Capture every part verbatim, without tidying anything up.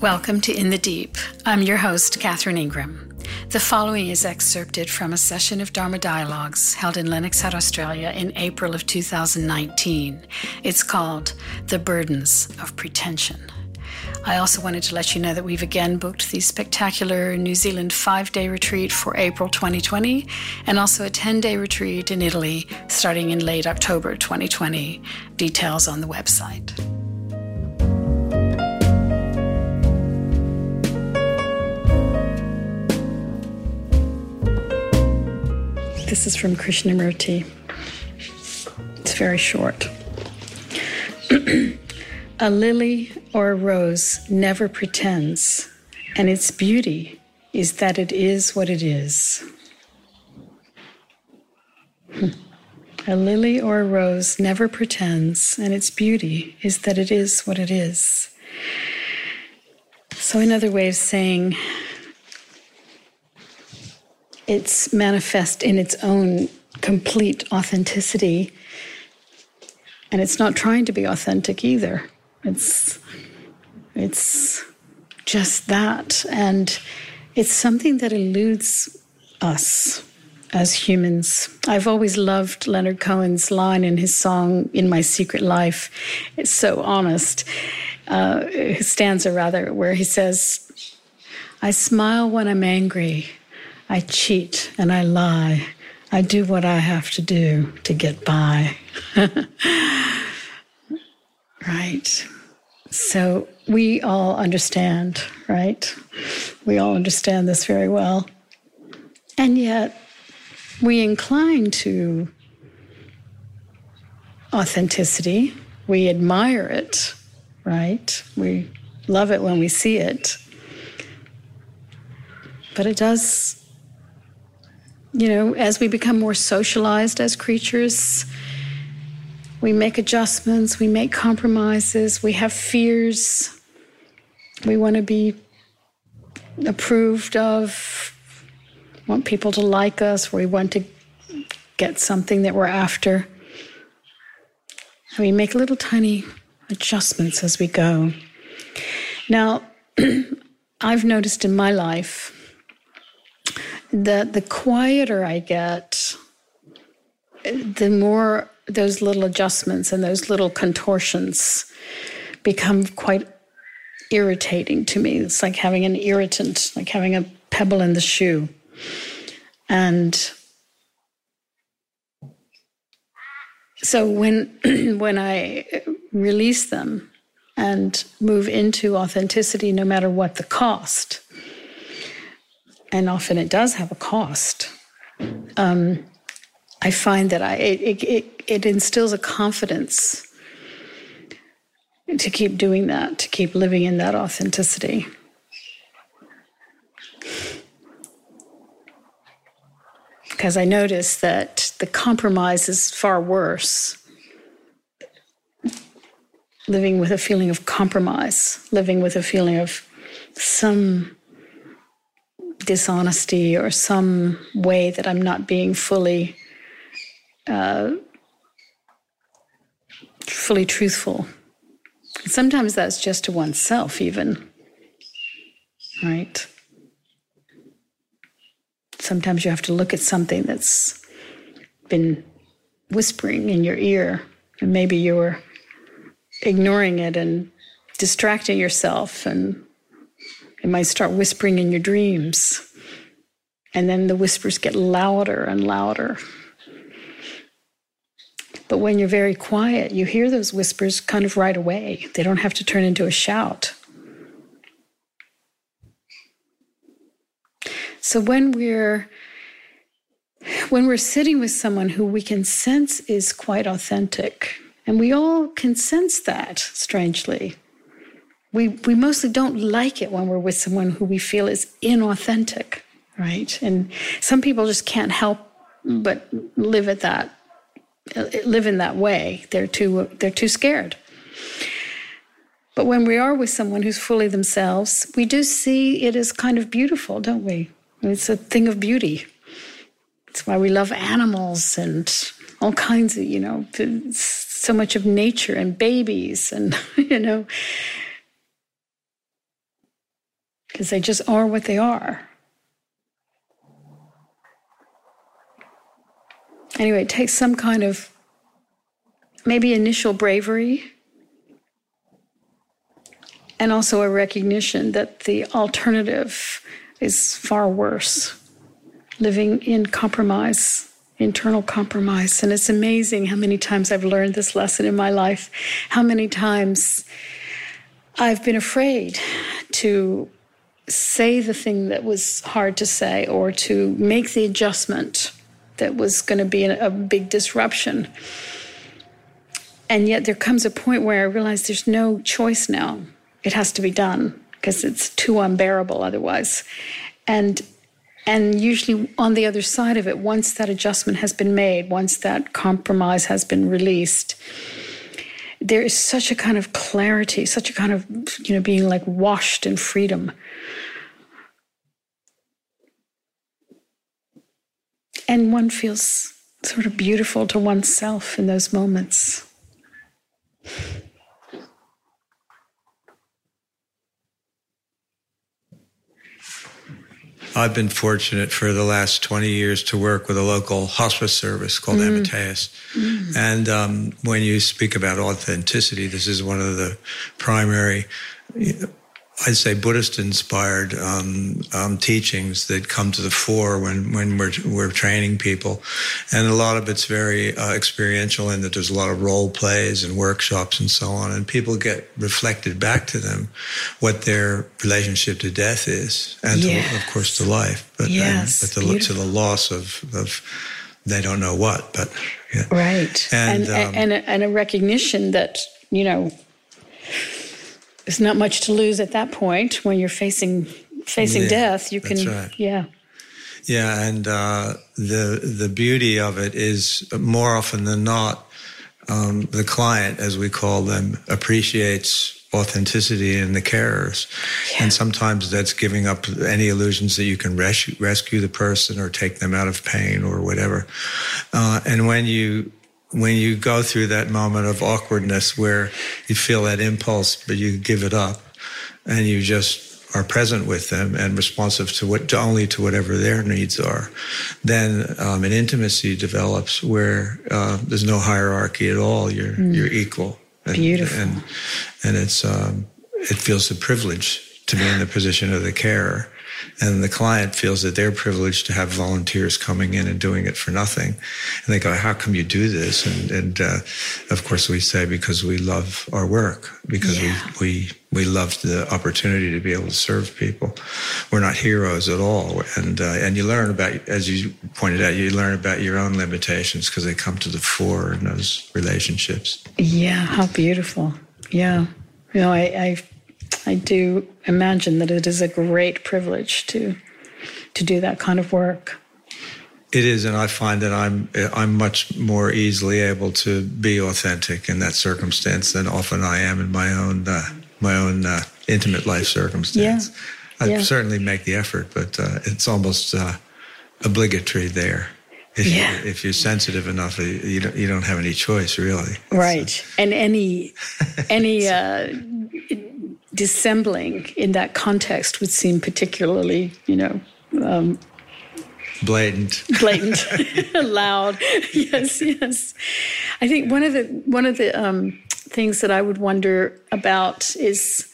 Welcome to In the Deep. I'm your host, Catherine Ingram. The following is excerpted from a session of Dharma Dialogues held in Lennox Head, Australia in April of two thousand nineteen. It's called The Burdens of Pretension. I also wanted to let you know that we've again booked the spectacular New Zealand five-day retreat for April twenty twenty and also a ten-day retreat in Italy starting in late October twenty twenty. Details on the website. This is from Krishnamurti. It's very short. A lily or a rose never pretends, and its beauty is that it is what it is. A lily or a rose never pretends, and its beauty is that it is what it is. So another way of saying, it's manifest in its own complete authenticity. And it's not trying to be authentic either. It's it's just that. And it's something that eludes us as humans. I've always loved Leonard Cohen's line in his song, In My Secret Life. It's so honest. Uh, his stanza, rather, where he says, I smile when I'm angry. I cheat and I lie. I do what I have to do to get by. Right. So we all understand, right? We all understand this very well. And yet we incline to authenticity. We admire it, right? We love it when we see it. But it does... You know, as we become more socialized as creatures, we make adjustments, we make compromises, we have fears. We want to be approved of, want people to like us, we want to get something that we're after. And we make little tiny adjustments as we go. Now, I've noticed in my life that the quieter I get, the more those little adjustments and those little contortions become quite irritating to me. It's like having an irritant, like having a pebble in the shoe. And so when when I release them and move into authenticity, no matter what the cost, and often it does have a cost, um, I find that I it, it, it instills a confidence to keep doing that, to keep living in that authenticity. Because I notice that the compromise is far worse. Living with a feeling of compromise, living with a feeling of some dishonesty or some way that I'm not being fully uh, fully truthful. Sometimes that's just to oneself even, right? Sometimes you have to look at something that's been whispering in your ear, and maybe you were ignoring it and distracting yourself, and it might start whispering in your dreams. And then the whispers get louder and louder. But when you're very quiet, you hear those whispers kind of right away. They don't have to turn into a shout. So when we're when we're sitting with someone who we can sense is quite authentic, and we all can sense that, strangely. We we mostly don't like it when we're with someone who we feel is inauthentic, right? And some people just can't help but live at that, live in that way. They're too they're too scared. But when we are with someone who's fully themselves, we do see it as kind of beautiful, don't we? It's a thing of beauty. That's why we love animals and all kinds of, you know, so much of nature and babies and, you know. because they just are what they are. Anyway, it takes some kind of maybe initial bravery and also a recognition that the alternative is far worse, living in compromise, internal compromise. And it's amazing how many times I've learned this lesson in my life, how many times I've been afraid to say the thing that was hard to say or to make the adjustment that was going to be a big disruption. And yet there comes a point where I realize there's no choice now. It has to be done because it's too unbearable otherwise. And And usually on the other side of it, once that adjustment has been made, once that compromise has been released, there is such a kind of clarity, such a kind of, you know, being like washed in freedom. And one feels sort of beautiful to oneself in those moments. I've been fortunate for the last twenty years to work with a local hospice service called mm. Amateus. Mm. And um, when you speak about authenticity, this is one of the primary, I'd say, Buddhist-inspired um, um, teachings that come to the fore when, when we're, we're training people. And a lot of it's very uh, experiential in that there's a lot of role plays and workshops and so on. And people get reflected back to them what their relationship to death is. And, yes. to, of course, to life. But, yes, and, but the, to the loss of, of they don't know what. But yeah. Right. And, and, um, and, a, and a recognition that, you know, there's not much to lose at that point when you're facing facing yeah, death. You can, that's right. yeah, yeah. And uh, the the beauty of it is, more often than not, um, the client, as we call them, appreciates authenticity in the carers, yeah. and sometimes that's giving up any illusions that you can rescue rescue the person or take them out of pain or whatever. Uh, and when you When you go through that moment of awkwardness where you feel that impulse, but you give it up and you just are present with them and responsive to what, to only to whatever their needs are, then um, an intimacy develops where uh, there's no hierarchy at all. You're mm. you're equal. And, Beautiful. And, and it's um, it feels a privilege to be in the position of the carer. And the client feels that they're privileged to have volunteers coming in and doing it for nothing. And they go, how come you do this? And, and uh, of course, we say, because we love our work, because yeah. we, we we love the opportunity to be able to serve people. We're not heroes at all. And, uh, and you learn about, as you pointed out, you learn about your own limitations because they come to the fore in those relationships. Yeah, how beautiful. Yeah. You know, I... I I do imagine that it is a great privilege to to do that kind of work. It is, and I find that I'm I'm much more easily able to be authentic in that circumstance than often I am in my own uh, my own uh, intimate life circumstance. Yeah. I yeah. certainly make the effort, but uh, it's almost uh, obligatory there. If, yeah. you're, if you're sensitive enough, you don't, you don't have any choice, really. Right, so. and any any. uh, dissembling in that context would seem particularly, you know... Um, blatant. Blatant. Loud. Yes, yes. I think one of the one of the um, things that I would wonder about is...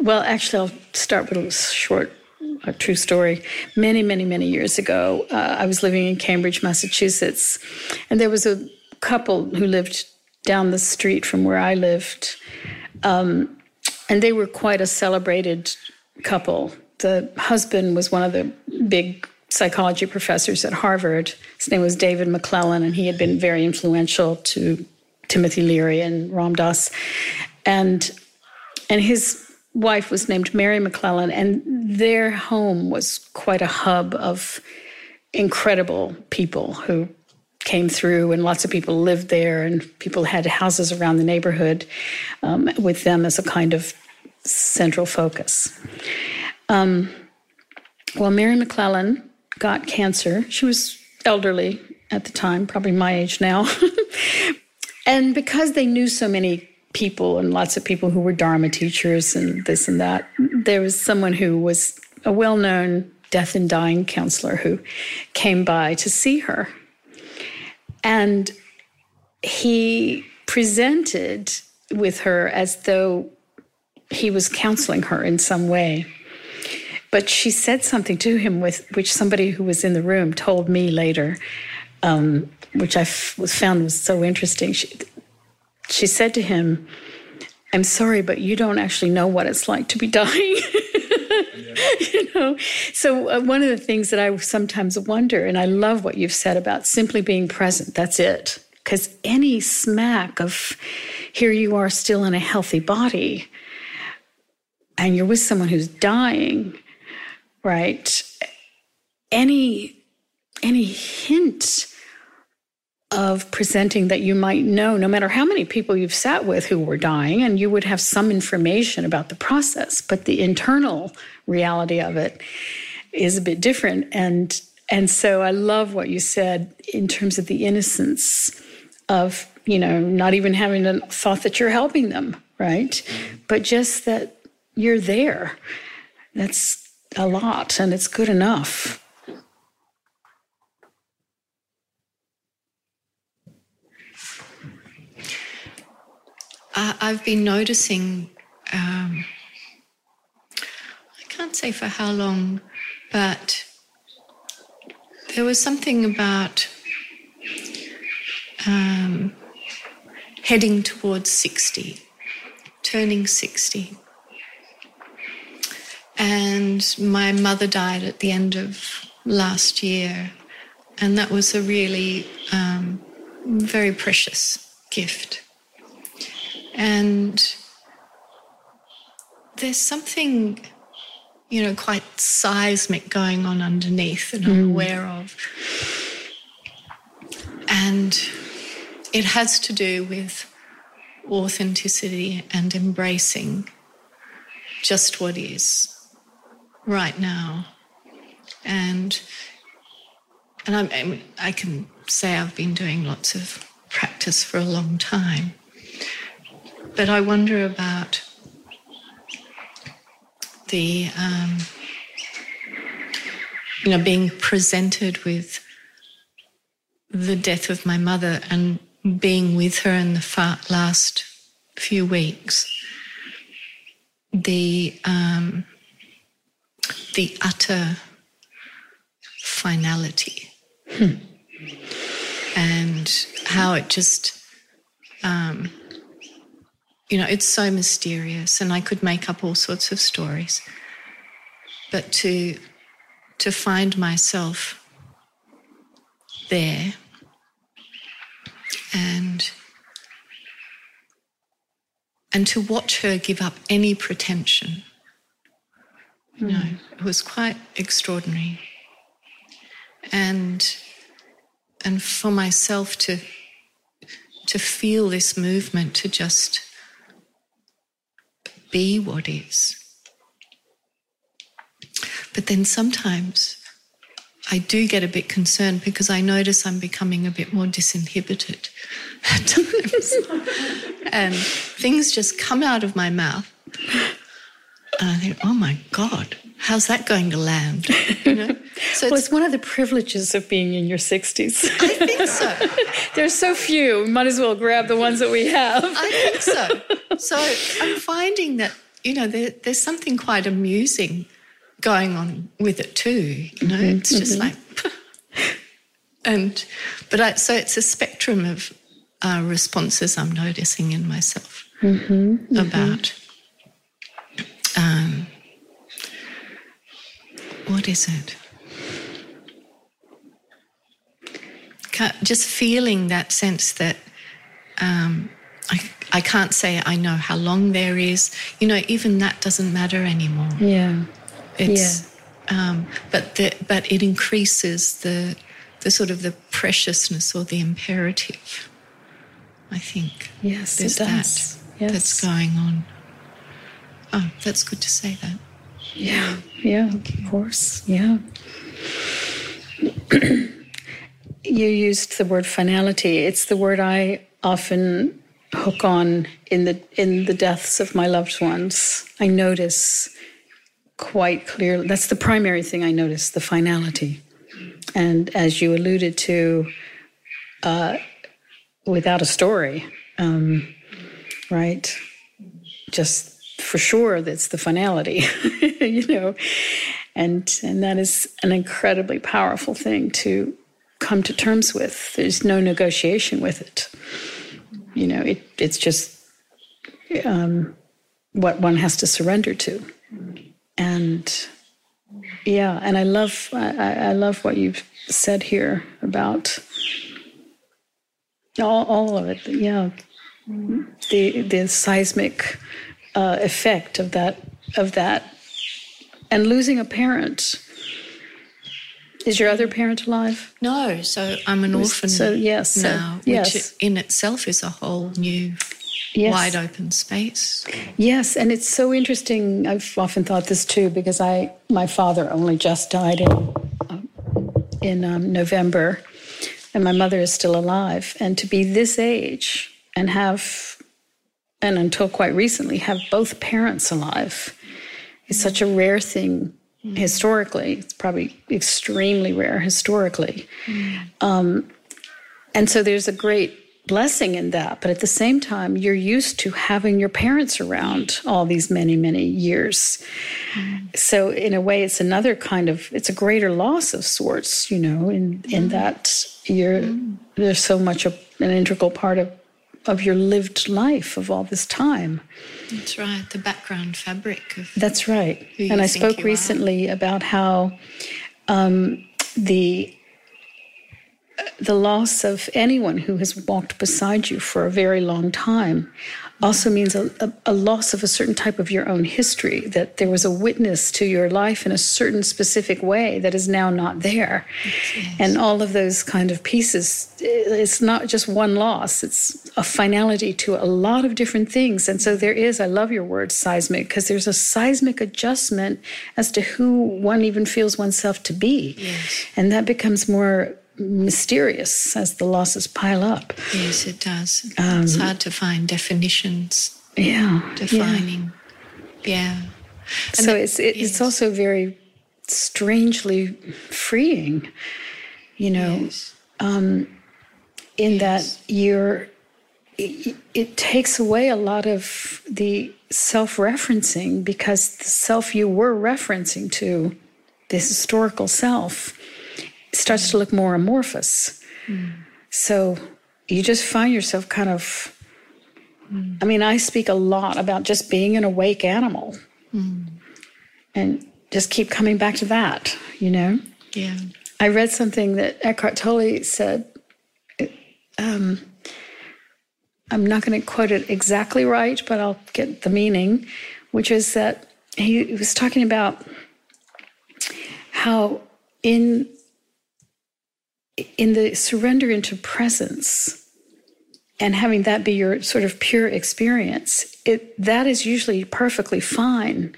Well, actually, I'll start with a short, a true story. Many, many, many years ago, uh, I was living in Cambridge, Massachusetts, and there was a couple who lived down the street from where I lived... Um, and they were quite a celebrated couple. The husband was one of the big psychology professors at Harvard. His name was David McClellan, and he had been very influential to Timothy Leary and Ram Dass. And, and his wife was named Mary McClellan, and their home was quite a hub of incredible people who came through, and lots of people lived there, and people had houses around the neighborhood um, with them as a kind of central focus. Um, well, Mary McClellan got cancer. She was elderly at the time, probably my age now. And because they knew so many people and lots of people who were Dharma teachers and this and that. There was someone who was a well-known death and dying counselor who came by to see her. And he presented with her as though he was counseling her in some way. But she said something to him with which somebody who was in the room told me later, um, which I f- found was so interesting. She, she said to him, "I'm sorry, but you don't actually know what it's like to be dying." You know, so uh, one of the things that I sometimes wonder, and I love what you've said about simply being present, that's it. Because any smack of here you are still in a healthy body and you're with someone who's dying, right? Any any hint of presenting that you might know, no matter how many people you've sat with who were dying, and you would have some information about the process, but the internal reality of it is a bit different. And and so I love what you said in terms of the innocence of, you know, not even having a thought that you're helping them, right? Mm-hmm. But just that you're there. That's a lot, and it's good enough. I've been noticing, um, I can't say for how long, but there was something about um, heading towards sixty, turning sixty. And my mother died at the end of last year, and that was a really um, very precious gift. And there's something, you know, quite seismic going on underneath and I'm mm. aware of. And it has to do with authenticity and embracing just what is right now. And and I'm, I can say I've been doing lots of practice for a long time. But I wonder about the, um, you know, being presented with the death of my mother and being with her in the far last few weeks. The um, the utter finality hmm. and how it just. Um, You know, it's so mysterious, and I could make up all sorts of stories. But to to find myself there and and to watch her give up any pretension, you know, mm. it was quite extraordinary. And and for myself to to feel this movement to just be what is. But then sometimes I do get a bit concerned because I notice I'm becoming a bit more disinhibited at times. And things just come out of my mouth. And I think, oh my God, how's that going to land? You know? So well, it's, it's one of the privileges of being in your sixties. I think so. There's so few. We might as well grab the ones that we have. I think so. So I'm finding that, you know, there, there's something quite amusing going on with it too. You know, mm-hmm. it's just mm-hmm. like... and but I, so it's a spectrum of uh, responses I'm noticing in myself mm-hmm. about... Um, what is it? Just feeling that sense that um, I, I can't say I know how long there is. You know, even that doesn't matter anymore. Yeah, it's. Yeah. Um, but the, but it increases the the sort of the preciousness or the imperative. I think. Yes, it does. That, yes. That's going on. Oh, that's good to say that. Yeah, yeah, of course, yeah. You used the word finality. It's the word I often hook on in the in the deaths of my loved ones. I notice quite clearly, that's the primary thing I notice, the finality. And as you alluded to, uh, without a story, um, right? Just for sure, that's the finality, you know? And and that is an incredibly powerful thing to come to terms with. There's no negotiation with it. You know, it it's just um, what one has to surrender to. And yeah, and I love I, I love what you've said here about all, all of it. Yeah, the the seismic uh, effect of that of that, and losing a parent. Is your other parent alive? No, so I'm an orphan so, yes, now, so, yes. which in itself is a whole new yes. wide open space. Yes, and it's so interesting. I've often thought this too, because I my father only just died in, um, in um, November, and my mother is still alive. And to be this age and have, and until quite recently, have both parents alive is mm. such a rare thing. Historically, it's probably extremely rare historically. Mm. Um, and so there's a great blessing in that. But at the same time, you're used to having your parents around all these many, many years. Mm. So in a way, it's another kind of, it's a greater loss of sorts, you know, in, in mm. that you're, mm. there's so much of an integral part of, of your lived life of all this time. That's right, the background fabric of That's right. And I spoke recently are. about how um, the the loss of anyone who has walked beside you for a very long time also means a, a, a loss of a certain type of your own history, that there was a witness to your life in a certain specific way that is now not there. Yes. And all of those kind of pieces, it's not just one loss, it's a finality to a lot of different things. And so there is, I love your word, seismic, because there's a seismic adjustment as to who one even feels oneself to be. Yes. And that becomes more mysterious as the losses pile up. Yes, it does. Um, it's hard to find definitions. Yeah. Defining. Yeah. yeah. And so that, it's it, yes. it's also very strangely freeing, you know, yes. um, in yes. that you're, it, it takes away a lot of the self-referencing, because the self you were referencing to, this historical self, starts to look more amorphous. Mm. So you just find yourself kind of... Mm. I mean, I speak a lot about just being an awake animal mm. and just keep coming back to that, you know? Yeah. I read something that Eckhart Tolle said. Um, I'm not going to quote it exactly right, but I'll get the meaning, which is that he was talking about how in... in the surrender into presence and having that be your sort of pure experience, it that is usually perfectly fine.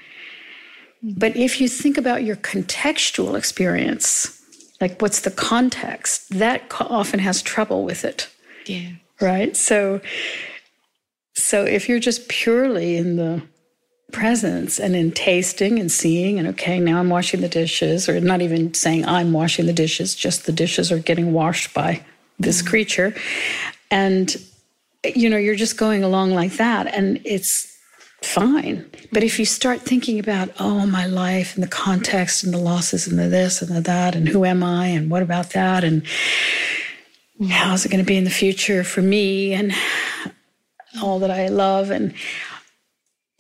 But if you think about your contextual experience, like what's the context, that often has trouble with it. Yeah. Right? So, so if you're just purely in the presence and in tasting and seeing and okay, now I'm washing the dishes, or not even saying I'm washing the dishes, just the dishes are getting washed by this mm. creature. And, you know, you're just going along like that and it's fine. But if you start thinking about, oh, my life and the context and the losses and the this and the that and who am I and what about that and mm. how's it going to be in the future for me and all that I love and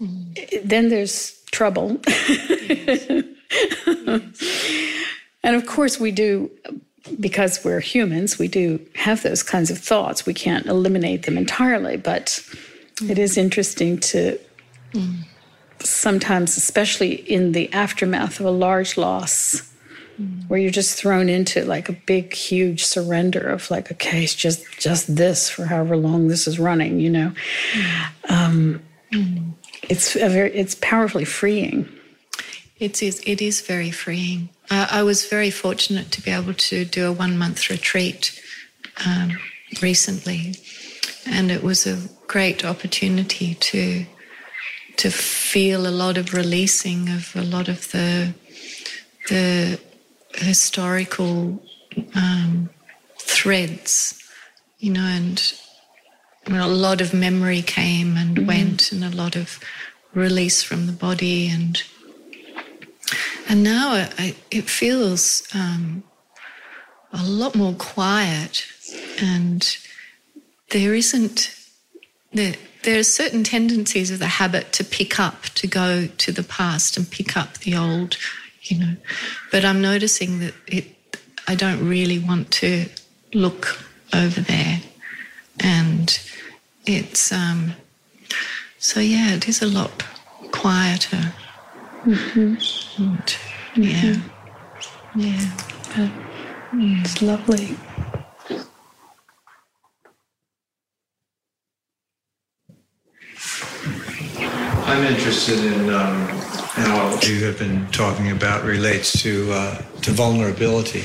Mm. then there's trouble. Yes. Yes. And of course we do, because we're humans, we do have those kinds of thoughts. We can't eliminate them entirely, but mm. it is interesting to mm. sometimes, especially in the aftermath of a large loss, mm. where you're just thrown into like a big, huge surrender of like, okay, it's just, just this for however long this is running, you know? Mm. Um, mm. It's a very, it's powerfully freeing. It is, it is very freeing. Uh, I was very fortunate to be able to do a one-month retreat um, recently, And it was a great opportunity to to feel a lot of releasing of a lot of the the historical um, threads, you know, and well, a lot of memory came and mm-hmm. went, and a lot of release from the body, and and now it, I, it feels um, a lot more quiet, and there isn't there. There are certain tendencies of the habit to pick up, to go to the past and pick up the old, you know. But I'm noticing that it. I don't really want to look over there, and it's um, so yeah. It is a lot quieter. Mm-hmm. And, mm-hmm. Yeah, yeah, but yeah. It's lovely. I'm interested in um, how what you have been talking about relates to uh, to vulnerability,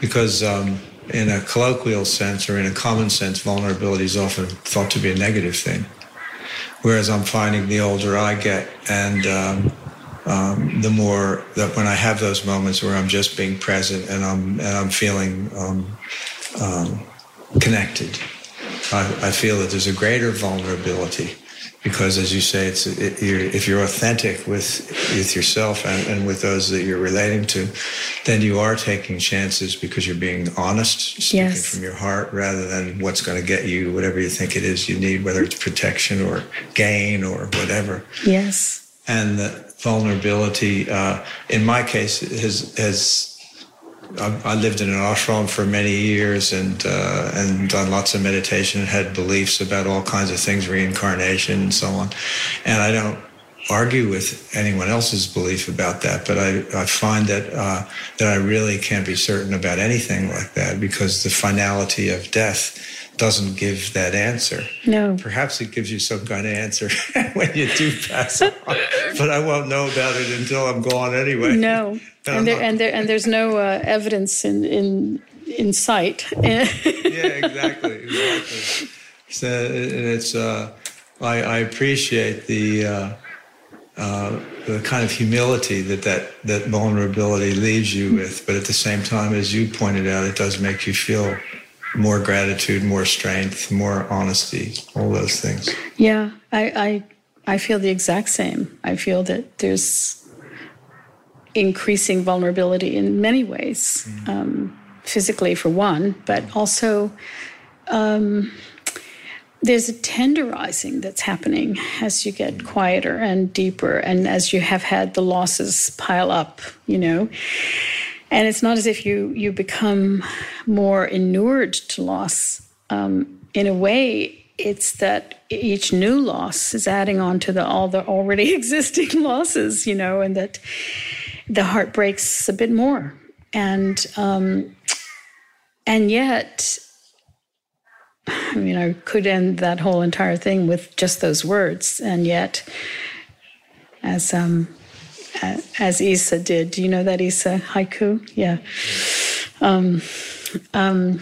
because um, in a colloquial sense or in a common sense, vulnerability is often thought to be a negative thing. Whereas I'm finding the older I get, and um, um, the more that when I have those moments where I'm just being present and I'm and I'm feeling um, um, connected, I, I feel that there's a greater vulnerability. Because, as you say, it's, it, you're, if you're authentic with with yourself and, and with those that you're relating to, then you are taking chances because you're being honest, speaking yes. from your heart, rather than what's going to get you whatever you think it is you need, whether it's protection or gain or whatever. Yes. And the vulnerability, uh, in my case, has has. I lived in an ashram for many years and uh, and done lots of meditation and had beliefs about all kinds of things, reincarnation and so on. And I don't argue with anyone else's belief about that, but I, I find that uh, that I really can't be certain about anything like that because the finality of death doesn't give that answer. No. Perhaps it gives you some kind of answer when you do pass on, but I won't know about it until I'm gone anyway. No, and, and, there, and, there, and there's no uh, evidence in, in, in sight. Yeah, exactly, exactly. So it's, uh, I, I appreciate the, uh, uh, the kind of humility that, that that vulnerability leaves you with, but at the same time, as you pointed out, it does make you feel more gratitude, more strength, more honesty, all those things. Yeah, I, I I feel the exact same. I feel that there's increasing vulnerability in many ways, mm. um, physically for one, but also um, there's a tenderizing that's happening as you get quieter and deeper and as you have had the losses pile up, you know. And it's not as if you, you become more inured to loss. Um, in a way, it's that each new loss is adding on to the, all the already existing losses, you know, and that the heart breaks a bit more. And um, and yet, I mean, I could end that whole entire thing with just those words. And yet, as... um. As Issa did. Do you know that Issa haiku? Yeah. Um, um,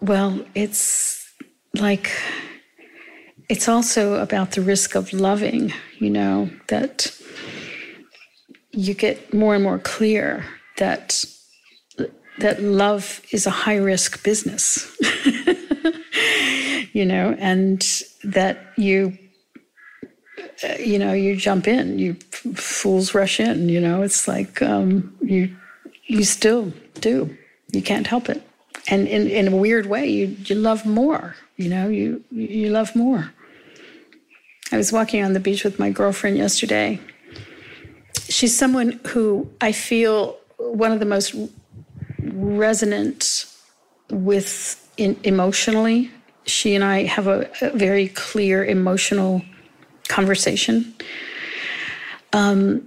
well, it's like, it's also about the risk of loving, you know, that you get more and more clear that that love is a high-risk business. You know, and that you, you know, you jump in, you fools rush in, you know, it's like um, you you still do. You can't help it. And in, in a weird way, you, you love more, you know, you you love more. I was walking on the beach with my girlfriend yesterday. She's someone who I feel one of the most resonant with in, emotionally. She and I have a, a very clear emotional conversation. Um,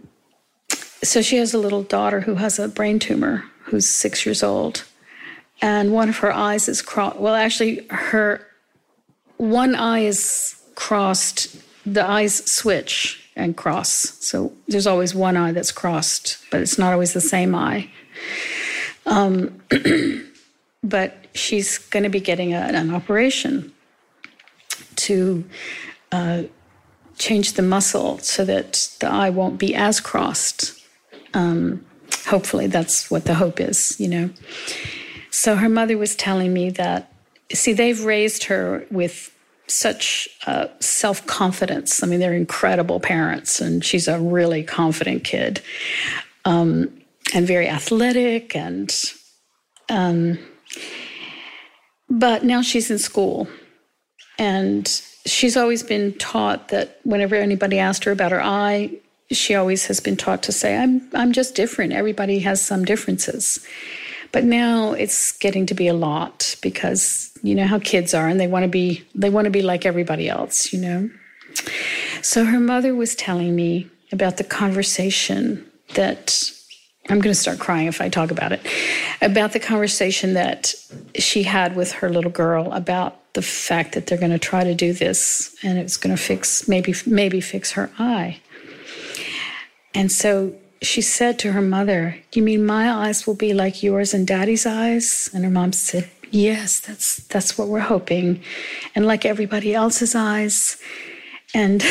so she has a little daughter who has a brain tumor, who's six years old. And one of her eyes is crossed. Well, actually, her one eye is crossed. The eyes switch and cross. So there's always one eye that's crossed, but it's not always the same eye. Um, but she's going to be getting a, an operation to uh, change the muscle so that the eye won't be as crossed. Um, hopefully that's what the hope is, you know. So her mother was telling me that, see, they've raised her with such uh, self-confidence. I mean, they're incredible parents, and she's a really confident kid, um, and very athletic. And um, but now she's in school, and she's always been taught that whenever anybody asked her about her eye, she always has been taught to say, "I'm I'm just different. Everybody has some differences." But now it's getting to be a lot, because you know how kids are, and they want to be they want to be like everybody else, you know. So her mother was telling me about the conversation that I'm going to start crying if I talk about it, about the conversation that she had with her little girl about the fact that they're going to try to do this, and it's going to fix maybe maybe fix her eye. And so she said to her mother, "You mean my eyes will be like yours and Daddy's eyes?" And her mom said, "Yes, that's that's what we're hoping. And like everybody else's eyes." And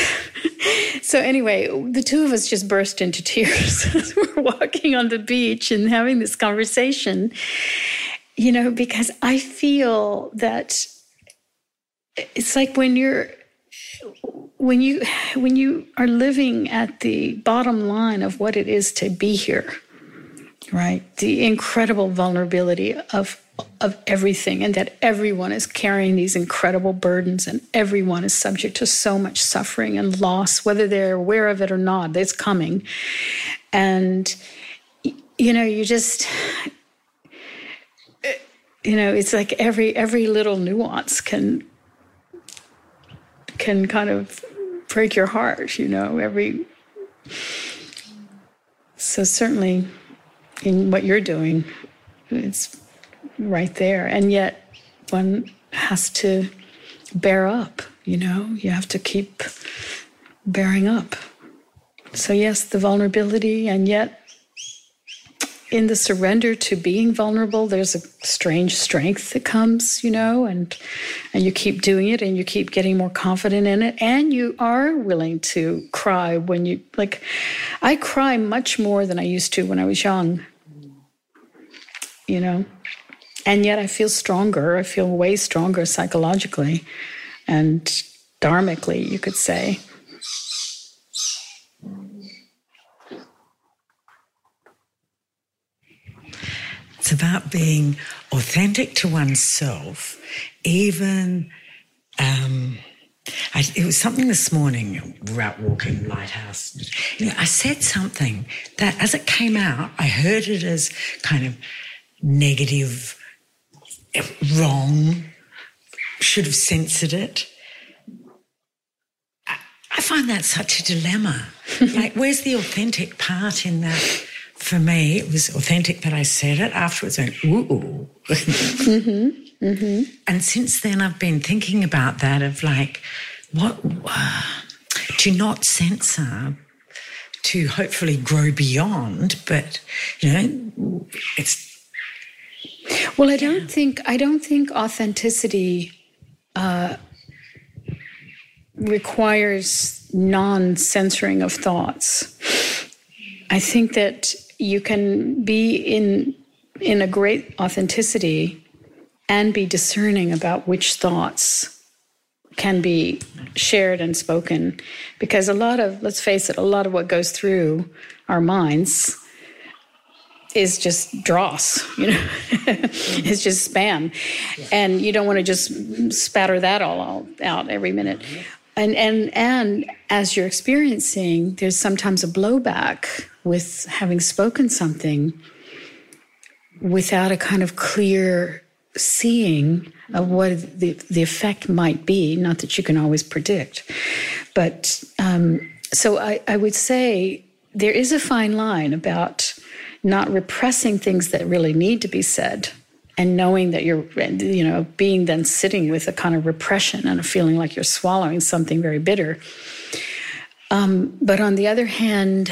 so anyway, the two of us just burst into tears as we're walking on the beach and having this conversation, you know, because I feel that it's like when you're When you when you are living at the bottom line of what it is to be here, right? The incredible vulnerability of of everything, and that everyone is carrying these incredible burdens, and everyone is subject to so much suffering and loss, whether they're aware of it or not. It's coming, and you know, you just. You know, it's like every every little nuance can. can kind of break your heart, you know, every... So certainly in what you're doing, it's right there. And yet one has to bear up, you know? You have to keep bearing up. So yes, the vulnerability, and yet in the surrender to being vulnerable, there's a strange strength that comes, you know, and and you keep doing it, and you keep getting more confident in it, and you are willing to cry when you, like, I cry much more than I used to when I was young, you know, and yet I feel stronger. I feel way stronger psychologically and dharmically, you could say. It's about being authentic to oneself, even, um, I, it was something this morning, we were out walking, Lighthouse, you know, I said something that as it came out, I heard it as kind of negative, wrong, should have censored it. I, I find that such a dilemma. Like, where's the authentic part in that? For me, it was authentic that I said it. Afterwards, I went, ooh. mm-hmm, mm-hmm. And since then, I've been thinking about that of like, what, uh, to not censor, to hopefully grow beyond, but, you know, it's... Well, I don't yeah. think, I don't think authenticity uh, requires non-censoring of thoughts. I think that you can be in in a great authenticity and be discerning about which thoughts can be shared and spoken. Because a lot of, let's face it, a lot of what goes through our minds is just dross, you know. It's just spam. Yeah. And you don't want to just spatter that all out every minute. Mm-hmm. And, and and as you're experiencing, there's sometimes a blowback with having spoken something without a kind of clear seeing of what the, the effect might be, not that you can always predict. But um, so I, I would say there is a fine line about not repressing things that really need to be said. And knowing that you're, you know, being then sitting with a kind of repression and a feeling like you're swallowing something very bitter. Um, but on the other hand,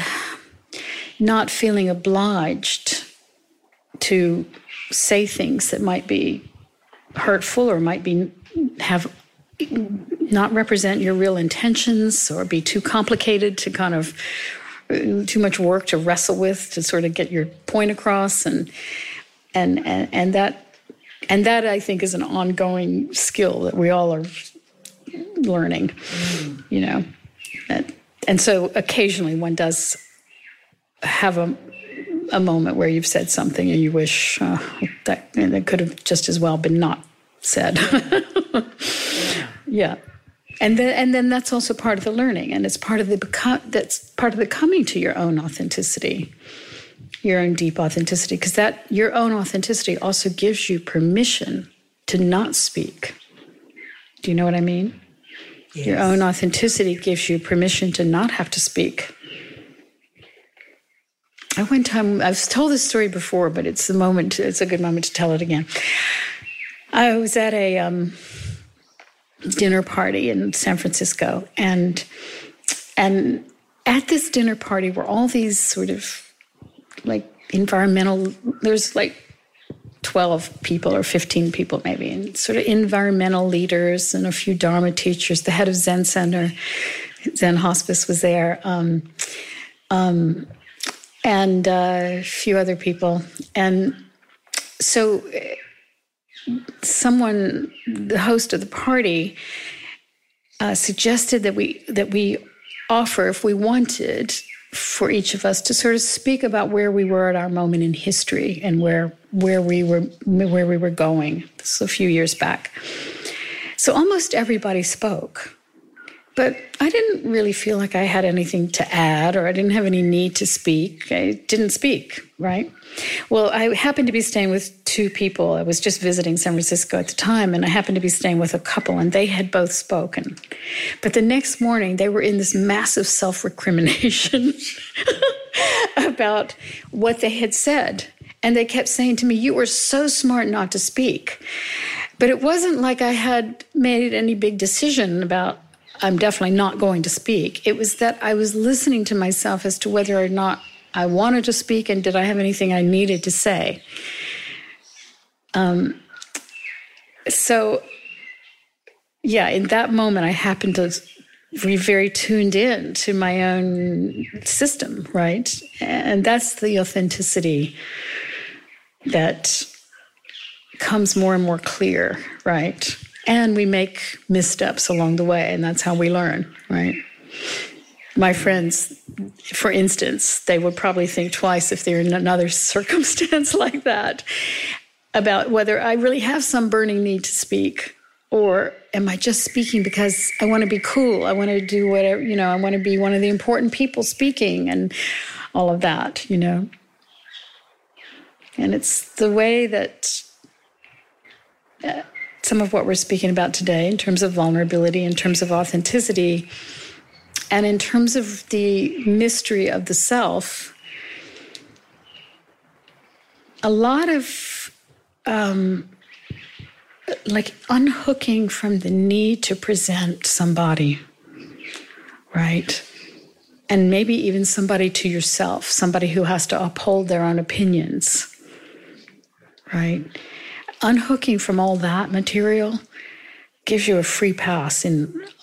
not feeling obliged to say things that might be hurtful or might be have not represent your real intentions or be too complicated to kind of too much work to wrestle with to sort of get your point across, and and and, and that and that I think is an ongoing skill that we all are learning, mm. you know. And, and so occasionally one does have a a moment where you've said something and you wish uh, that that could have just as well been not said. Yeah. And then, and then that's also part of the learning, and it's part of the beco- that's part of the coming to your own authenticity, your own deep authenticity, because that your own authenticity also gives you permission to not speak. Do you know what I mean? Yes. Your own authenticity gives you permission to not have to speak. I one time I've told this story before, but it's the moment. It's a good moment to tell it again. I was at a. Um, dinner party in San Francisco, and and at this dinner party were all these sort of like environmental, there's like twelve people or fifteen people maybe, and sort of environmental leaders and a few Dharma teachers. The head of Zen Center, Zen Hospice, was there, um, um, and a few other people. And so someone, the host of the party, uh, suggested that we that we offer, if we wanted, for each of us to sort of speak about where we were at our moment in history and where where we were where we were going. This was a few years back. So almost everybody spoke, but I didn't really feel like I had anything to add, or I didn't have any need to speak. I didn't speak, right? Well, I happened to be staying with two people. I was just visiting San Francisco at the time, and I happened to be staying with a couple, and they had both spoken. But the next morning, they were in this massive self-recrimination about what they had said. And they kept saying to me, "You were so smart not to speak." But it wasn't like I had made any big decision about, I'm definitely not going to speak. It was that I was listening to myself as to whether or not I wanted to speak, and did I have anything I needed to say? Um, so, yeah, in that moment, I happened to be very tuned in to my own system, right? And that's the authenticity that comes more and more clear, right? And we make missteps along the way, and that's how we learn, right? My friends, for instance, they would probably think twice if they're in another circumstance like that about whether I really have some burning need to speak, or am I just speaking because I want to be cool, I want to do whatever, you know, I want to be one of the important people speaking and all of that, you know. And it's the way that uh, some of what we're speaking about today in terms of vulnerability, in terms of authenticity, and in terms of the mystery of the self, a lot of um, like unhooking from the need to present somebody, right? And maybe even somebody to yourself, somebody who has to uphold their own opinions, right? Unhooking from all that material gives you a free pass in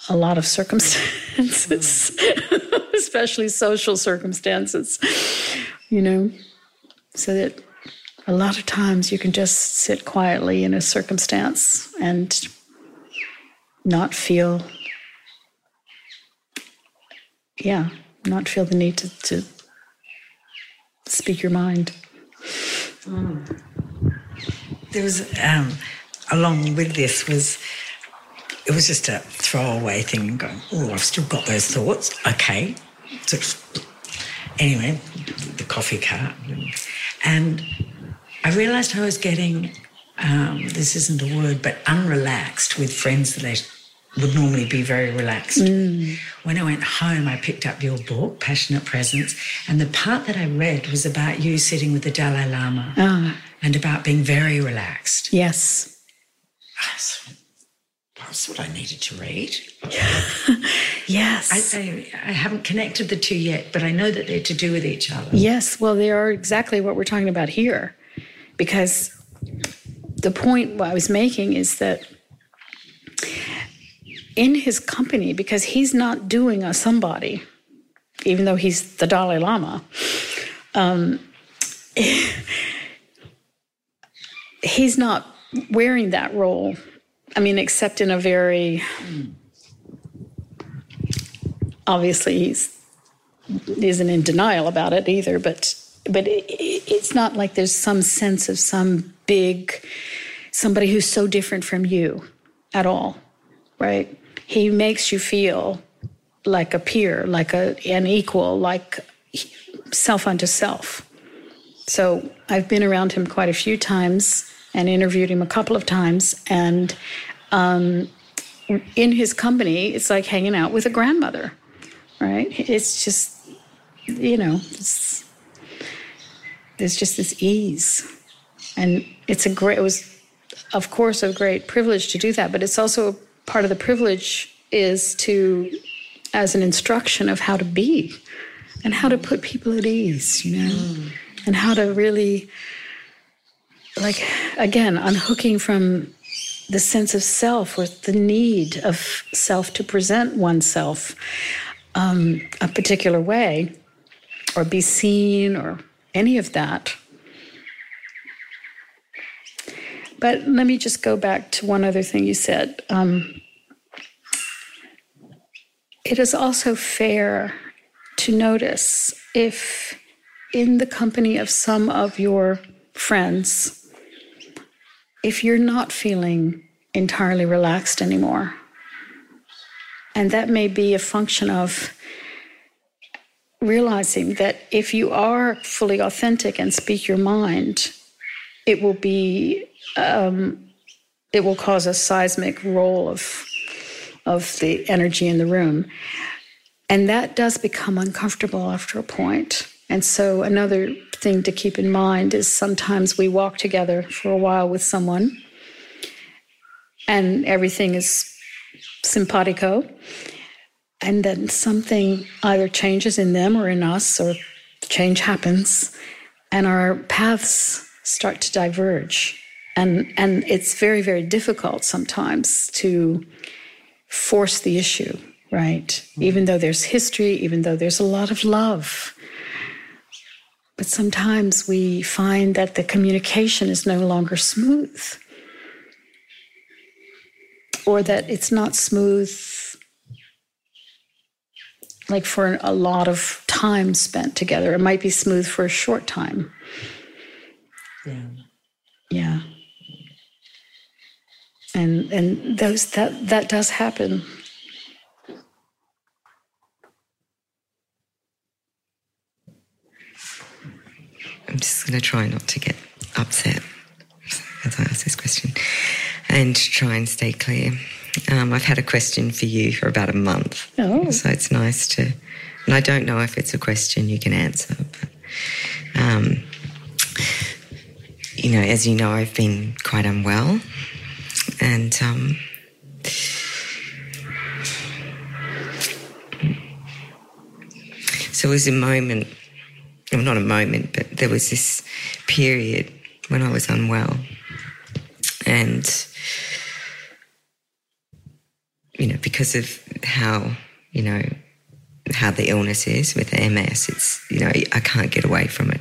a lot of circumstances, mm. especially social circumstances, you know, so that a lot of times you can just sit quietly in a circumstance and not feel, yeah, not feel the need to, to speak your mind. Mm. There was, um, along with this was, it was just a throwaway thing, going, oh, I've still got those thoughts. Okay. So, anyway, the coffee cup. And I realised I was getting, um, this isn't a word, but unrelaxed with friends that I would normally be very relaxed. Mm. When I went home, I picked up your book, Passionate Presence, and the part that I read was about you sitting with the Dalai Lama oh. and about being very relaxed. Yes. Yes. That's what I needed to read. Yes. I, I, I haven't connected the two yet, but I know that they're to do with each other. Yes, well, they are exactly what we're talking about here. because the point what I was making is that in his company, because he's not doing a somebody, even though he's the Dalai Lama, um, he's not wearing that role. I mean, except in a very... Obviously, he's, he isn't in denial about it either, but but it, it's not like there's some sense of some big... somebody who's so different from you at all, right? He makes you feel like a peer, like a, an equal, like self unto self. So I've been around him quite a few times and interviewed him a couple of times. And um, in his company, it's like hanging out with a grandmother, right? It's just, you know, it's, there's just this ease. And it's a great, it was, of course, a great privilege to do that, but it's also part of the privilege is to, as an instruction of how to be and how to put people at ease, you know, mm. and how to really... like, again, unhooking from the sense of self or the need of self to present oneself um, a particular way or be seen or any of that. But let me just go back to one other thing you said. Um, it is also fair to notice if in the company of some of your friends... if you're not feeling entirely relaxed anymore. And that may be a function of realizing that if you are fully authentic and speak your mind, it will be, um, it will cause a seismic roll of, of the energy in the room. And that does become uncomfortable after a point. And so another thing to keep in mind is sometimes we walk together for a while with someone and everything is simpatico, and then something either changes in them or in us, or change happens and our paths start to diverge. And, and it's very, very difficult sometimes to force the issue, right? Mm-hmm. Even though there's history, even though there's a lot of love. But sometimes we find that the communication is no longer smooth, or that it's not smooth, like for a lot of time spent together. It might be smooth for a short time. Yeah. Yeah. And and those that that does happen. I'm just going to try not to get upset as I ask this question and try and stay clear. Um, I've had a question for you for about a month. Oh. So it's nice to... and I don't know if it's a question you can answer. But, um, you know, as you know, I've been quite unwell. And um, so it was a moment... well, not a moment, but there was this period when I was unwell and, you know, because of how, you know, how the illness is with the M S, it's, you know, I can't get away from it.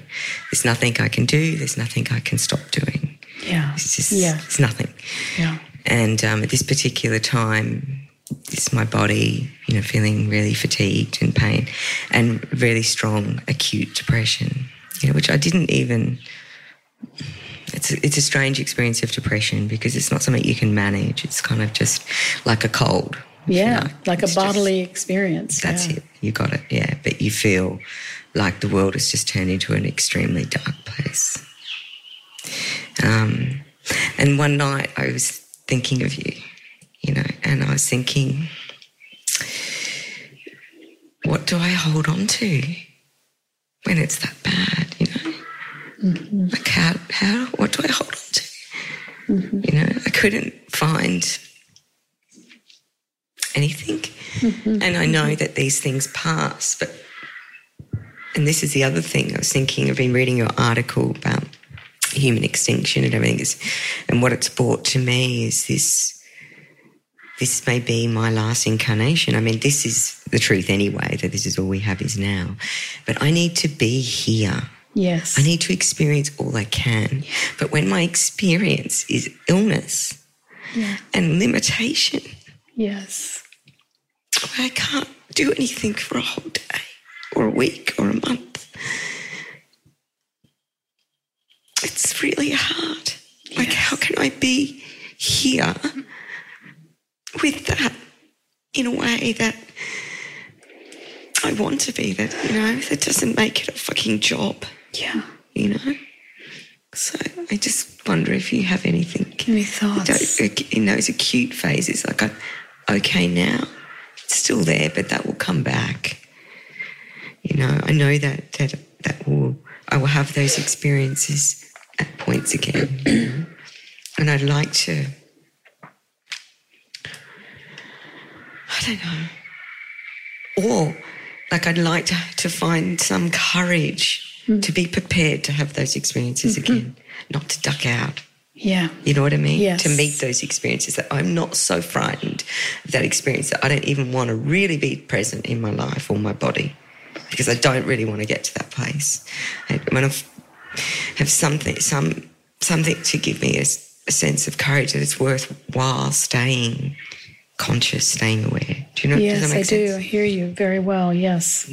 There's nothing I can do. There's nothing I can stop doing. Yeah. It's just, yeah. It's nothing. Yeah. And um, at this particular time, it's my body, you know, feeling really fatigued and pain and really strong acute depression, you know, which I didn't even, it's a, it's a strange experience of depression because it's not something you can manage. It's kind of just like a cold. Yeah, you know? Like it's a bodily just, experience. That's yeah. it. You got it, yeah. But you feel like the world has just turned into an extremely dark place. Um, and one night I was thinking of you. You know, and I was thinking, what do I hold on to when it's that bad, you know? Mm-hmm. Like how, how, what do I hold on to? Mm-hmm. You know, I couldn't find anything. Mm-hmm. And I know that these things pass, but, and this is the other thing I was thinking, I've been reading your article about human extinction and everything. It's, and what it's brought to me is this, this may be my last incarnation. I mean, this is the truth anyway, that this is all we have is now. But I need to be here. Yes. I need to experience all I can. But when my experience is illness yeah. and limitation, yes, I can't do anything for a whole day or a week or a month. It's really hard. Yes. Like, how can I be here with that in a way that I want to be, that, you know, that doesn't make it a fucking job? Yeah. You know? So I just wonder if you have anything. Any thoughts? In those acute phases, like, I'm okay now. It's still there, but that will come back. You know, I know that that, that will, I will have those experiences at points again. You know? And I'd like to, I don't know, or like I'd like to, to find some courage mm. to be prepared to have those experiences mm-hmm. again, not to duck out. Yeah. You know what I mean? Yes. To meet those experiences, that I'm not so frightened of that experience that I don't even want to really be present in my life or my body, because I don't really want to get to that place. I want to have something, some, something to give me a, a sense of courage that it's worthwhile staying conscious, staying aware. Do you know? Yes, does that make I sense? do. I hear you very well. Yes.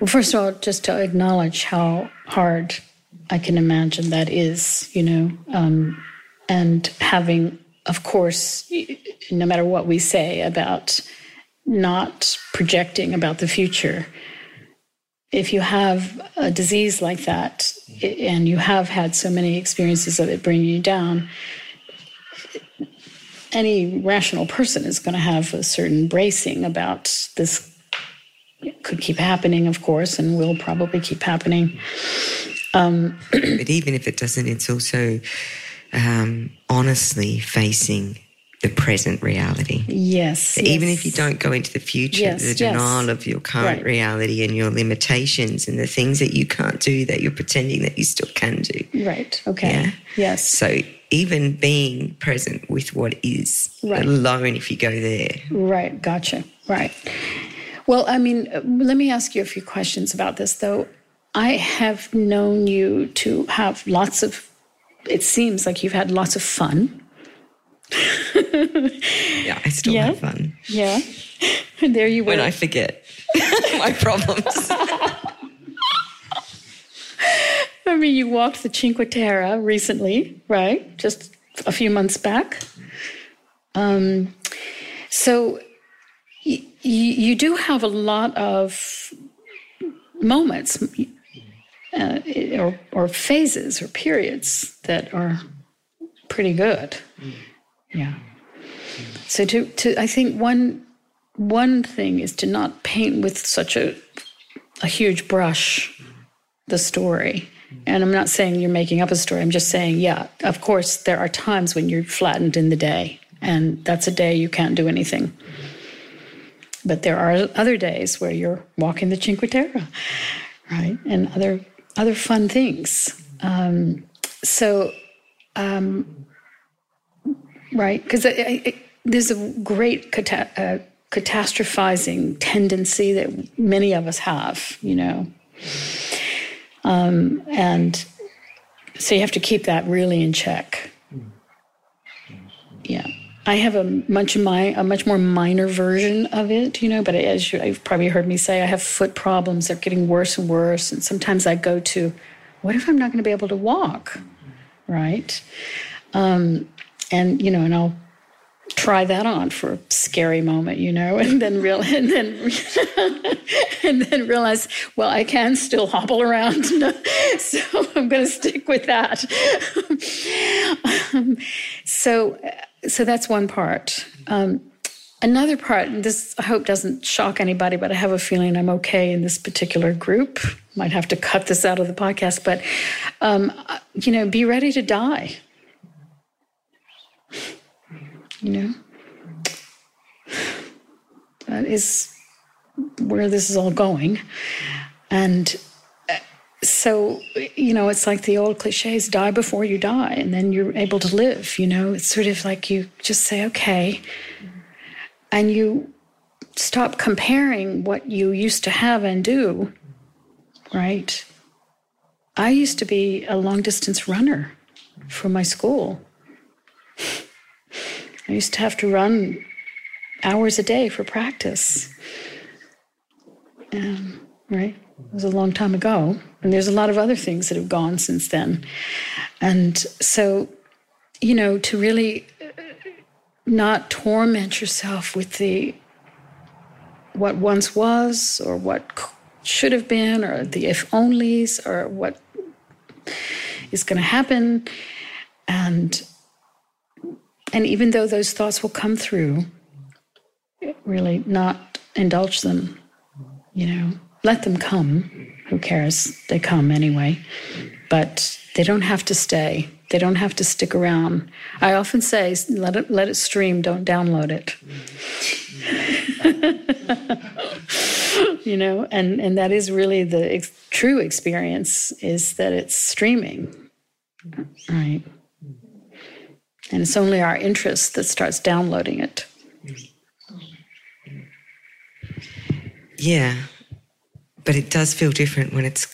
Well, first of all, just to acknowledge how hard I can imagine that is, you know, um, and having, of course, no matter what we say about not projecting about the future, if you have a disease like that and you have had so many experiences of it bringing you down, any rational person is going to have a certain bracing about this could keep happening, of course, and will probably keep happening. Um, but even if it doesn't, it's also um, honestly facing the present reality. Yes. So yes. Even if you don't go into the future, yes, the denial yes. of your current right. reality and your limitations and the things that you can't do that you're pretending that you still can do. Right. Okay. Yeah? Yes. So even being present with what is right. alone, if you go there. Right. Gotcha. Right. Well, I mean, let me ask you a few questions about this, though. I have known you to have lots of, it seems like you've had lots of fun. yeah, I still yeah. have fun. Yeah. And there you were. When I forget my problems. I mean, you walked the Cinque Terre recently, right? Just a few months back. Um, so y- y- you do have a lot of moments. Uh, or, or phases or periods that are pretty good. Mm. Yeah. Mm. So to, to I think one one thing is to not paint with such a a huge brush the story. Mm. And I'm not saying you're making up a story. I'm just saying, yeah, of course, there are times when you're flattened in the day, and that's a day you can't do anything. But there are other days where you're walking the Cinque Terre, right, and other... other fun things. Um, so, um, right, because there's a great cata- uh, catastrophizing tendency that many of us have, you know. Um, and so you have to keep that really in check. Yeah. I have a much my a much more minor version of it, you know, but as you, you've probably heard me say, I have foot problems. They're getting worse and worse. And sometimes I go to, what if I'm not going to be able to walk, right? Um, and, you know, and I'll try that on for a scary moment, you know, and then real, and then and then realize, well, I can still hobble around. So I'm going to stick with that. um, so... So that's one part. Um, another part, and this I hope doesn't shock anybody, but I have a feeling I'm okay in this particular group. Might have to cut this out of the podcast, but, um, you know, be ready to die. You know? That is where this is all going. And So, you know, it's like the old cliches, die before you die, and then you're able to live, you know. It's sort of like you just say, okay, and you stop comparing what you used to have and do, right? I used to be a long-distance runner for my school. I used to have to run hours a day for practice, um, right? It was a long time ago, and there's a lot of other things that have gone since then. And so, you know, to really not torment yourself with the what once was or what should have been or the if-onlys or what is going to happen. And, and even though those thoughts will come through, really not indulge them, you know. Let them come. Who cares? They come anyway. But they don't have to stay. They don't have to stick around. I often say, let it let it stream, don't download it. You know, and, and that is really the ex- true experience, is that it's streaming, right? And it's only our interest that starts downloading it. Yeah. But it does feel different when it's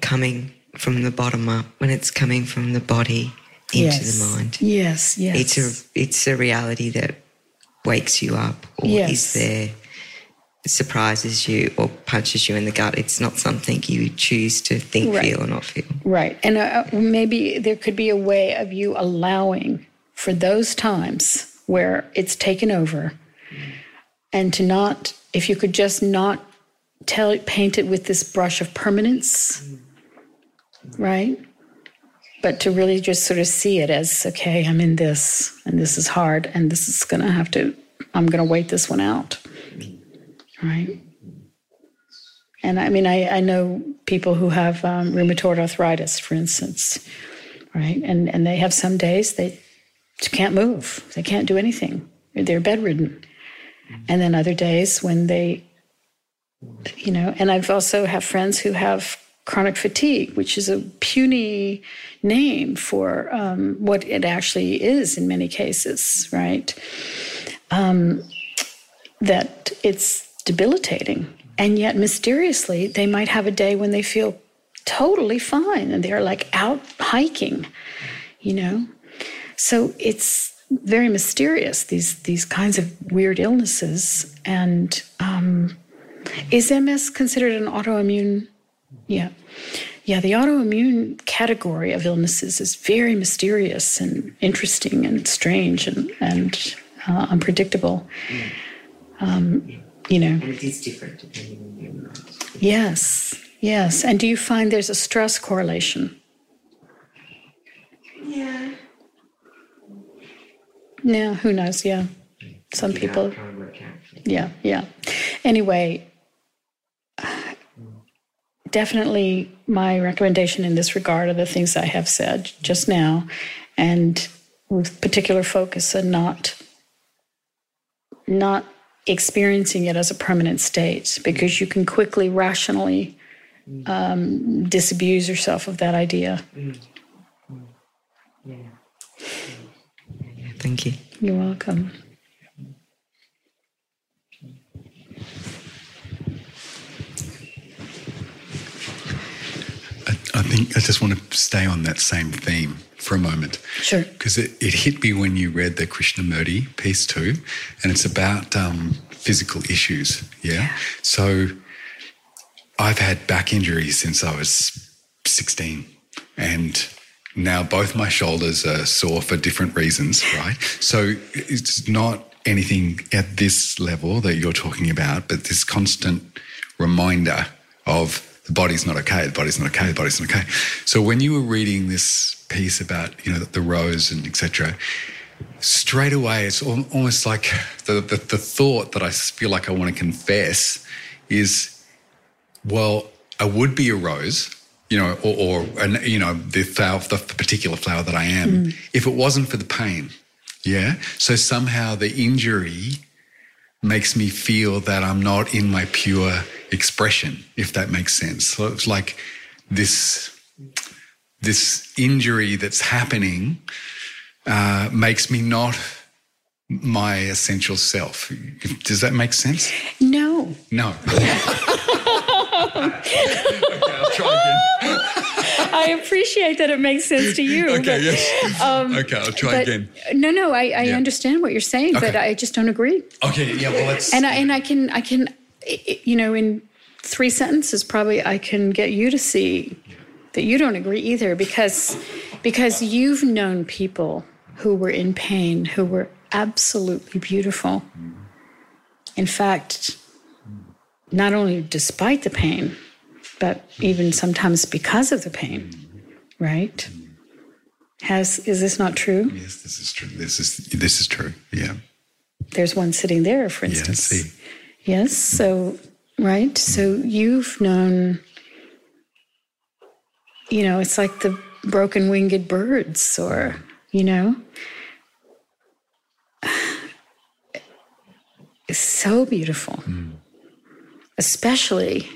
coming from the bottom up, when it's coming from the body into yes. the mind. Yes, yes. It's a, it's a reality that wakes you up or yes. is there, surprises you or punches you in the gut. It's not something you choose to think, right. feel or not feel. Right. And uh, maybe there could be a way of you allowing for those times where it's taken over mm. and to not, if you could just not, Tell, paint it with this brush of permanence, right? But to really just sort of see it as, okay, I'm in this, and this is hard, and this is going to have to, I'm going to wait this one out, right? And I mean, I, I know people who have um, rheumatoid arthritis, for instance, right? And, and they have some days they can't move. They can't do anything. They're bedridden. And then other days when they You know, and I've also have friends who have chronic fatigue, which is a puny name for um, what it actually is in many cases, right? Um, that it's debilitating. And yet mysteriously, they might have a day when they feel totally fine and they're like out hiking, you know? So it's very mysterious, these, these kinds of weird illnesses. And... Um, Is M S considered an autoimmune? Yeah. Yeah, the autoimmune category of illnesses is very mysterious and interesting and strange and, and uh, unpredictable. Yeah. Um, yeah. You know. And it is different depending on your life. Yes, yes. And do you find there's a stress correlation? Yeah. Yeah, who knows, yeah. Some yeah, people. Yeah, yeah. Anyway, definitely my recommendation in this regard are the things I have said just now, and with particular focus on not, not experiencing it as a permanent state, because you can quickly, rationally um, disabuse yourself of that idea. Yeah. Thank you. You're welcome. I think I just want to stay on that same theme for a moment. Sure. Because it, it hit me when you read the Krishnamurti piece too, and it's about um, physical issues, yeah? yeah? So I've had back injuries since I was sixteen, and now both my shoulders are sore for different reasons, right? So it's not anything at this level that you're talking about, but this constant reminder of the body's not okay, the body's not okay, the body's not okay. So when you were reading this piece about, you know, the rose and et cetera, straight away it's almost like the, the, the thought that I feel like I want to confess is, well, I would be a rose, you know, or, or you know, the, flower, the particular flower that I am, mm. if it wasn't for the pain, yeah? So somehow the injury makes me feel that I'm not in my pure expression, if that makes sense. So it's like this this injury that's happening uh, makes me not my essential self. Does that make sense? No. No. Okay, I'll try again. I appreciate that it makes sense to you. Okay, but, yes. Um, okay, I'll try again. No, no, I, I yeah. understand what you're saying, okay. But I just don't agree. Okay, yeah, well, let's... And I, and I can, I can, you know, in three sentences probably I can get you to see that you don't agree either because because you've known people who were in pain, who were absolutely beautiful. In fact, not only despite the pain, but even sometimes because of the pain, right? Has is this not true? Yes, this is true. This is this is true. Yeah. There's one sitting there, for instance. Yeah, I see. Yes. So right. So you've known. You know, it's like the broken-winged birds, or you know, it's so beautiful, mm. especially.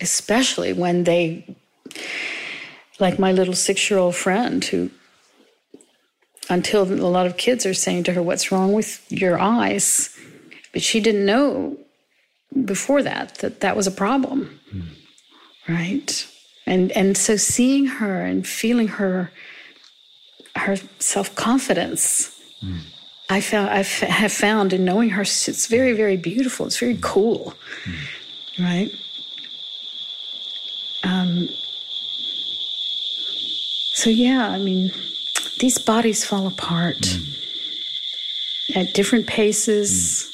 Especially when they, like my little six-year-old friend who, until a lot of kids are saying to her, what's wrong with your eyes? But she didn't know before that that that was a problem, mm. right? And and so seeing her and feeling her, her self-confidence, mm. I, found, I f- have found in knowing her, it's very, very beautiful. It's very cool, mm. right? Um, so, yeah, I mean, these bodies fall apart mm. at different paces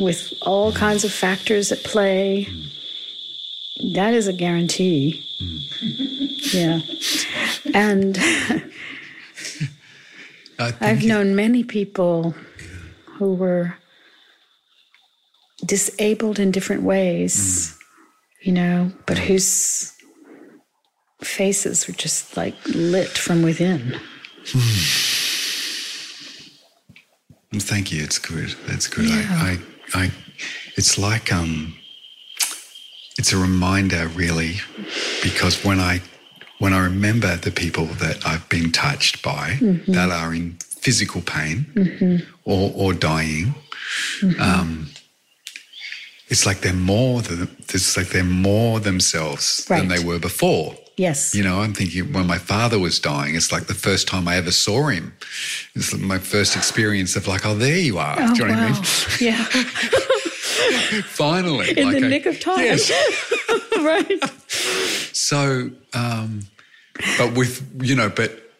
mm. with all kinds of factors at play. Mm. That is a guarantee. Mm. Yeah. And I've known many people who were disabled in different ways. Mm. You know, but whose faces were just like lit from within. Mm. Thank you. It's good. That's good. Yeah. I, I, I, it's like um, it's a reminder, really, because when I, when I remember the people that I've been touched by mm-hmm. that are in physical pain mm-hmm. or or dying, mm-hmm. um. It's like they're more than, it's like they're more themselves right. than they were before. Yes. You know, I'm thinking when my father was dying, it's like the first time I ever saw him. It's like my first experience of like, oh, there you are. Oh, do you know wow. what I mean? Yeah. Finally. In like the a, nick of time. Yes. Right. So, um, but with, you know, but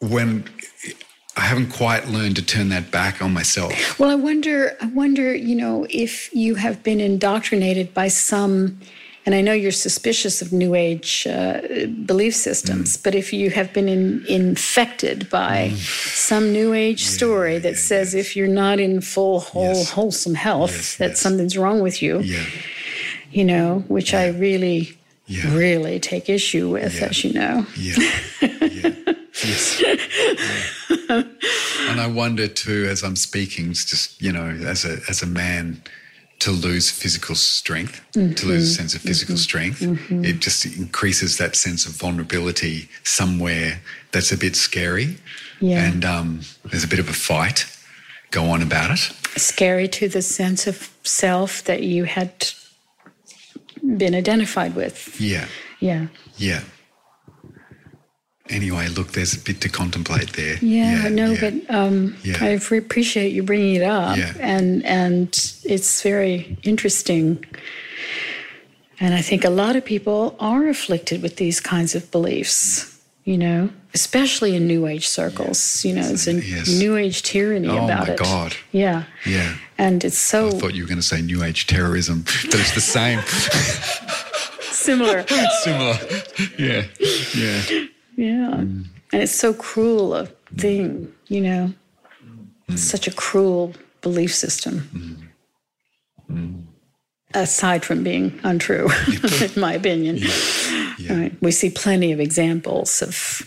when I haven't quite learned to turn that back on myself. Well, I wonder, I wonder, you know, if you have been indoctrinated by some, and I know you're suspicious of New Age uh, belief systems, mm. but if you have been in, infected by mm. some New Age yeah, story yeah, that yeah, says yes. if you're not in full, whole, yes. wholesome health, yes, that yes. something's wrong with you, yeah. you know, which yeah. I really, yeah. really take issue with, yeah. as you know. Yeah, yeah. Yes. Yeah. And I wonder too, as I'm speaking, it's just, you know, as a as a man, to lose physical strength, mm-hmm. to lose a sense of physical mm-hmm. strength, mm-hmm. it just increases that sense of vulnerability somewhere that's a bit scary. Yeah. And um, there's a bit of a fight go on about it. Scary to the sense of self that you had been identified with. Yeah. Yeah. Yeah. Anyway, look, there's a bit to contemplate there. Yeah, yeah no, yeah. but um, yeah. I appreciate you bringing it up, yeah. and and it's very interesting. And I think a lot of people are afflicted with these kinds of beliefs, you know, especially in New Age circles. Yes. You know, it's a yes. New Age tyranny oh about it. Oh, my God. Yeah. Yeah. And it's so... I thought you were going to say New Age terrorism, but it's the same. Similar. Similar. Yeah, yeah. Yeah, mm. and it's so cruel a thing, you know. Mm. Such a cruel belief system. Mm. Mm. Aside from being untrue, in my opinion. Yeah. Yeah. Right. We see plenty of examples of,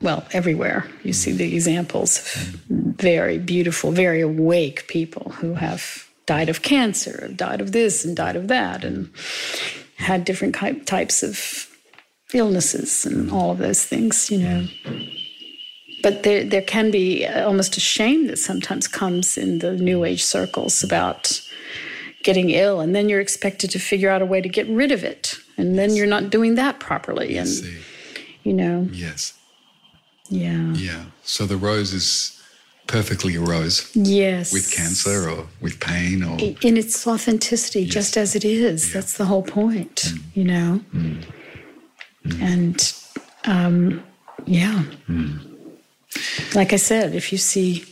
well, everywhere you mm. see the examples of mm. very beautiful, very awake people who have died of cancer, died of this and died of that, and had different types of illnesses and all of those things, you know. But there there can be almost a shame that sometimes comes in the New Age circles about getting ill, and then you're expected to figure out a way to get rid of it, and then you're not doing that properly. And, you know. Yes. Yeah. Yeah. So the rose is perfectly a rose. Yes. With cancer or with pain or... in its authenticity, yes. Just as it is. Yeah. That's the whole point, mm. you know. Mm. Mm. And, um, yeah. Mm. Like I said, if you see,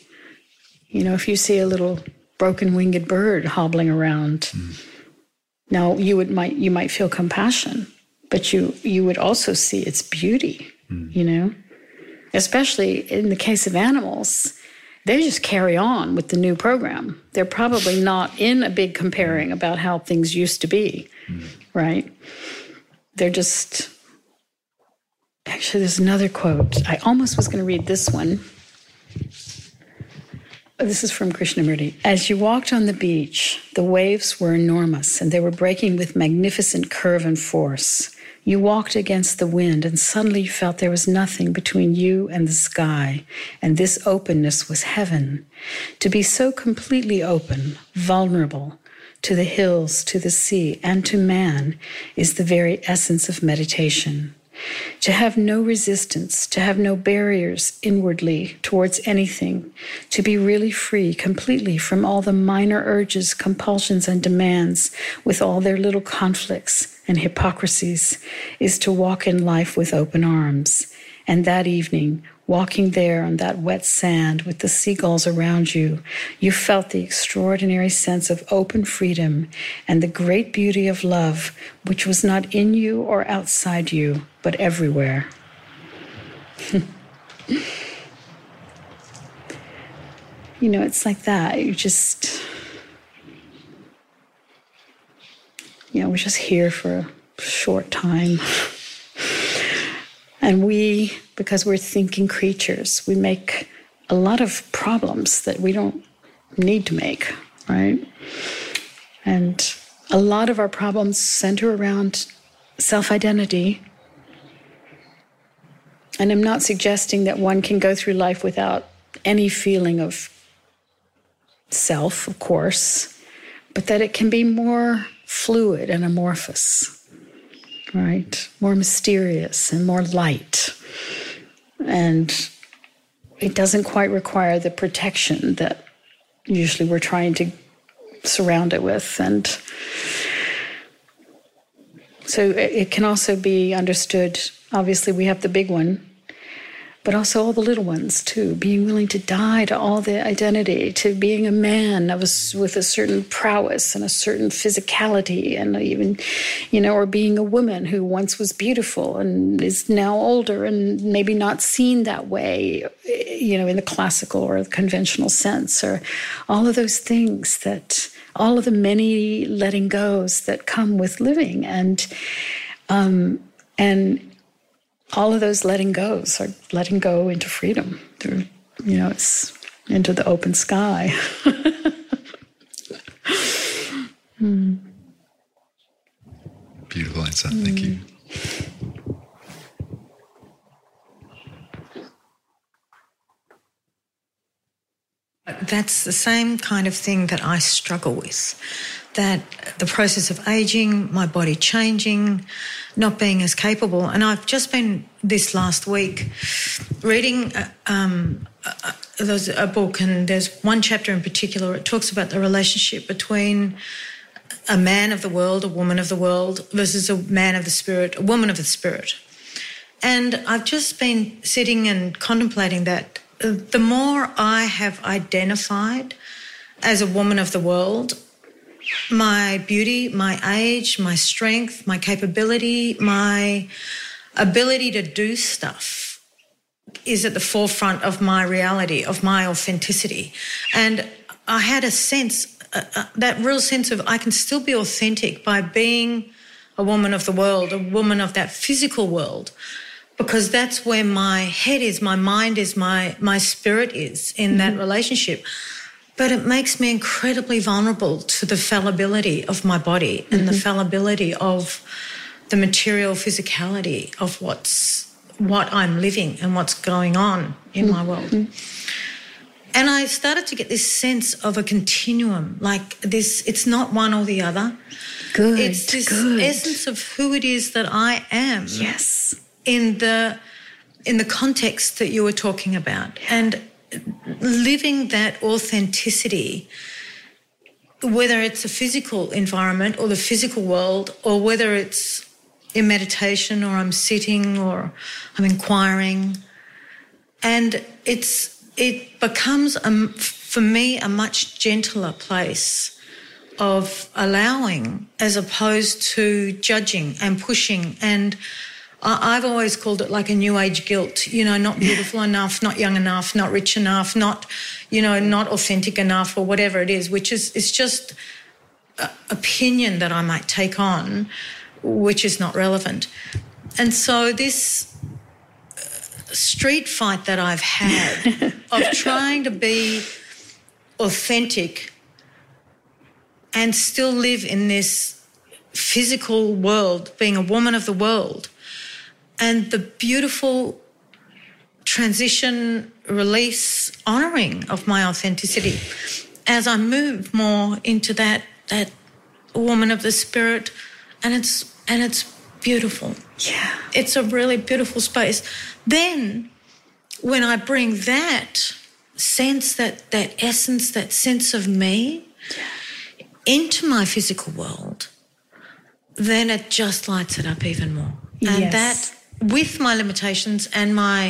you know, if you see a little broken winged bird hobbling around, mm. now you would might you might feel compassion, but you you would also see its beauty, mm. you know. Especially in the case of animals, they just carry on with the new program. They're probably not in a big comparing about how things used to be, mm. right? They're just... Actually, there's another quote. I almost was going to read this one. This is from Krishnamurti. As you walked on the beach, the waves were enormous, and they were breaking with magnificent curve and force. You walked against the wind, and suddenly you felt there was nothing between you and the sky, and this openness was heaven. To be so completely open, vulnerable, to the hills, to the sea, and to man, is the very essence of meditation. To have no resistance, to have no barriers inwardly towards anything, to be really free completely from all the minor urges, compulsions, and demands with all their little conflicts and hypocrisies, is to walk in life with open arms. And that evening, walking there on that wet sand with the seagulls around you, you felt the extraordinary sense of open freedom and the great beauty of love, which was not in you or outside you, but everywhere. You know, it's like that. You just, you know, we're just here for a short time. And we, because we're thinking creatures, we make a lot of problems that we don't need to make, right? And a lot of our problems center around self-identity. And I'm not suggesting that one can go through life without any feeling of self, of course, but that it can be more fluid and amorphous. Right? More mysterious and more light. And it doesn't quite require the protection that usually we're trying to surround it with. And so it can also be understood, obviously we have the big one, but also all the little ones too, being willing to die to all the identity, to being a man of a, with a certain prowess and a certain physicality, and even, you know, or being a woman who once was beautiful and is now older and maybe not seen that way, you know, in the classical or the conventional sense, or all of those things that, all of the many letting goes that come with living. And, um, and, all of those letting goes are letting go into freedom, through, you know, it's into the open sky. mm. Beautiful insight. Mm. Thank you. That's the same kind of thing that I struggle with, that the process of ageing, my body changing, not being as capable. And I've just been, this last week, reading um, uh, there's a book, and there's one chapter in particular, it talks about the relationship between a man of the world, a woman of the world, versus a man of the spirit, a woman of the spirit. And I've just been sitting and contemplating that the more I have identified as a woman of the world, my beauty, my age, my strength, my capability, my ability to do stuff is at the forefront of my reality, of my authenticity. And I had a sense, uh, uh, that real sense of I can still be authentic by being a woman of the world, a woman of that physical world, because that's where my head is, my mind is, my, my spirit is in mm-hmm. that relationship. But it makes me incredibly vulnerable to the fallibility of my body and mm-hmm. the fallibility of the material physicality of what's what I'm living and what's going on in mm-hmm. my world. And I started to get this sense of a continuum, like this, it's not one or the other. Good, It's this good. essence of who it is that I am. Yes. In the, in the context that you were talking about. And living that authenticity, whether it's a physical environment or the physical world, or whether it's in meditation or I'm sitting or I'm inquiring. And it's... It becomes, a, for me, a much gentler place of allowing as opposed to judging and pushing. And I've always called it like a new age guilt, you know, not beautiful enough, not young enough, not rich enough, not, you know, not authentic enough or whatever it is, which is it's just an opinion that I might take on, which is not relevant. And so this... street fight that I've had of trying to be authentic and still live in this physical world, being a woman of the world, and the beautiful transition, release, honouring of my authenticity as I move more into that that woman of the spirit, and it's and it's beautiful. Yeah. It's a really beautiful space. Then when I bring that sense, that, that essence, that sense of me yeah. into my physical world, then it just lights it up even more. And yes. that, with my limitations and my,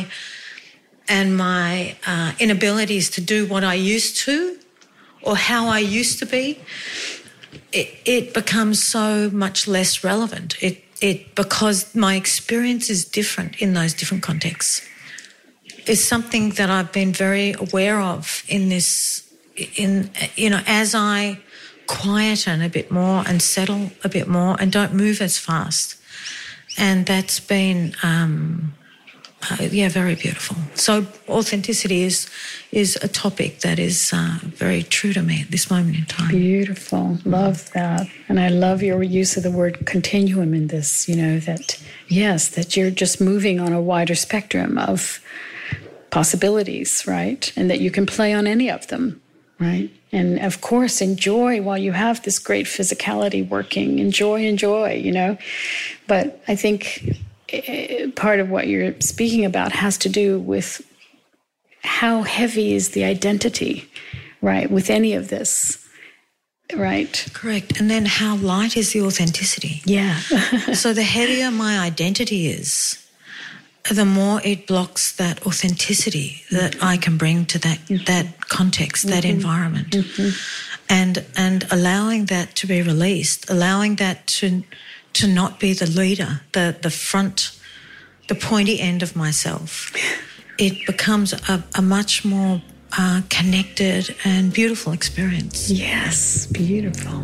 and my uh, inabilities to do what I used to or how I used to be, it, it becomes so much less relevant. It It because my experience is different in those different contexts. It's something that I've been very aware of in this, in you know, as I quieten a bit more and settle a bit more and don't move as fast, and that's been um, uh, yeah, very beautiful. So authenticity is is a topic that is uh, very true to me at this moment in time. Beautiful, love that. And I love your use of the word continuum in this, you know, that, yes, that you're just moving on a wider spectrum of possibilities, right? And that you can play on any of them, right? And, of course, enjoy while you have this great physicality working. Enjoy, enjoy, you know. But I think part of what you're speaking about has to do with how heavy is the identity, right, with any of this. Right. Correct. And then how light is the authenticity? Yeah. So the heavier my identity is, the more it blocks that authenticity that mm-hmm. I can bring to that mm-hmm. that context, mm-hmm. that environment. Mm-hmm. And and allowing that to be released, allowing that to to not be the leader, the the front, the pointy end of myself. It becomes a, a much more Uh, connected and beautiful experience. Yes, beautiful.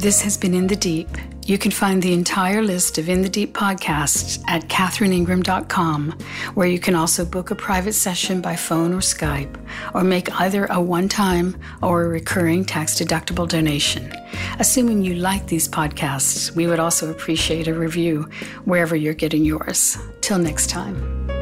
This has been In the Deep. You can find the entire list of In the Deep podcasts at Katherine Ingram dot com, where you can also book a private session by phone or Skype, or make either a one-time or a recurring tax-deductible donation. Assuming you like these podcasts, we would also appreciate a review wherever you're getting yours. Till next time.